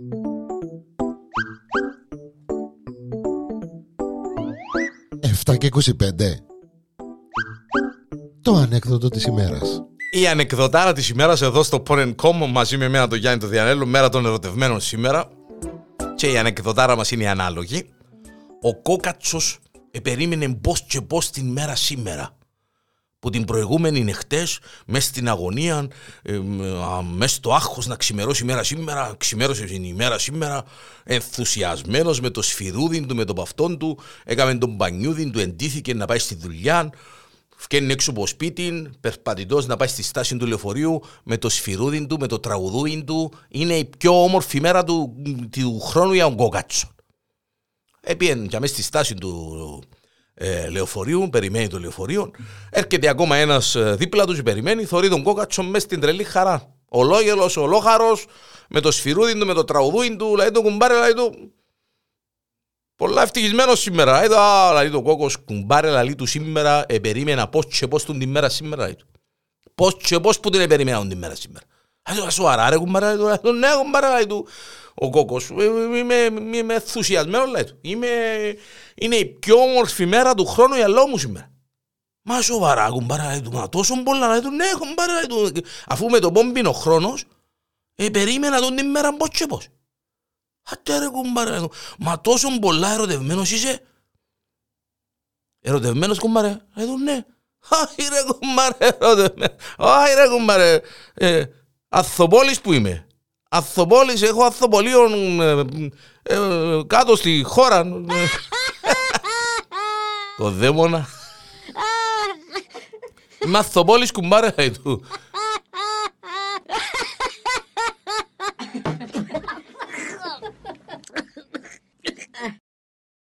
7 και 25. Το ανέκδοτο της ημέρας. Η ανεκδοτάρα της ημέρας εδώ στο Porn.com μαζί με εμένα τον Γιάννη τον Διανέλο, μέρα των ερωτευμένων σήμερα. Και η ανεκδοτάρα μας είναι η ανάλογη. Ο Κόκατσος επερίμενε μπος και μπος την μέρα σήμερα. Που την προηγούμενη είναι χτες, μες στην αγωνία, μες στο άγχος να ξημερώσει η μέρα σήμερα, ξημέρωσε η μέρα σήμερα, ενθουσιασμένος με το σφυρούδιν του, με τον παυτόν του, έκαμε τον μπανιούδιν του, εντύθηκε να πάει στη δουλειά, φκένει έξω από σπίτι, περπατητός να πάει στη στάση του λεωφορείου, με το σφυρούδιν του, με το τραγουδούδιν του, είναι η πιο όμορφη μέρα του χρόνου για τον Κόκατσο. Έπιεν και αμέσως στη στάση του λεωφορείου, περιμένει το λεωφορείο, έρχεται ακόμα ένας δίπλα του και περιμένει, θωρεί τον Κόκατσο μέσα στην τρελή χαρά. Ολόγελος, ολόχαρος, με το σφυρούδι του, με το τραγουδούιν του, λέει το κουμπάρε, λέει του. Πολλά ευτυχισμένος σήμερα, λέει το Κόκος, κουμπάρε, λέει του σήμερα, επερίμενα πώς και πώς την ημέρα σήμερα, λέει του. Πώς και πώς που την επερίμεναν την ημέρα σήμερα. Σοβαρά ρε κουμπάρε, λέει του, ναι κουμπάρε, λέει του. Ο Κόκος, είμαι ενθουσιασμένος, λέει του. Είναι η πιο όμορφη μέρα του χρόνου για λόγω μου σήμερα. Μα σοβαρά, κουμπάρα, λέει του, μα τόσο πολλά, λέει του, ναι, κουμπάρα, λέει του. Αφού με το πόμπινο ο χρόνος, περίμενα τον την μέρα πώς και πώς. Άτε ρε κουμπάρα, λέει του, μα τόσο πολλά ερωτευμένος είσαι. Ερωτευμένος κουμπάρα, λέει του, ναι. Άι ρε κουμπάρα, ερωτευμένος, άι ρε κουμπάρα, Αθοπόλης που είμαι. Αθοπόλης, έχω Αθοπολίων κάτω στη χώρα. Το δαίμονα. Είμαι Αθοπόλης κουμπάρα του.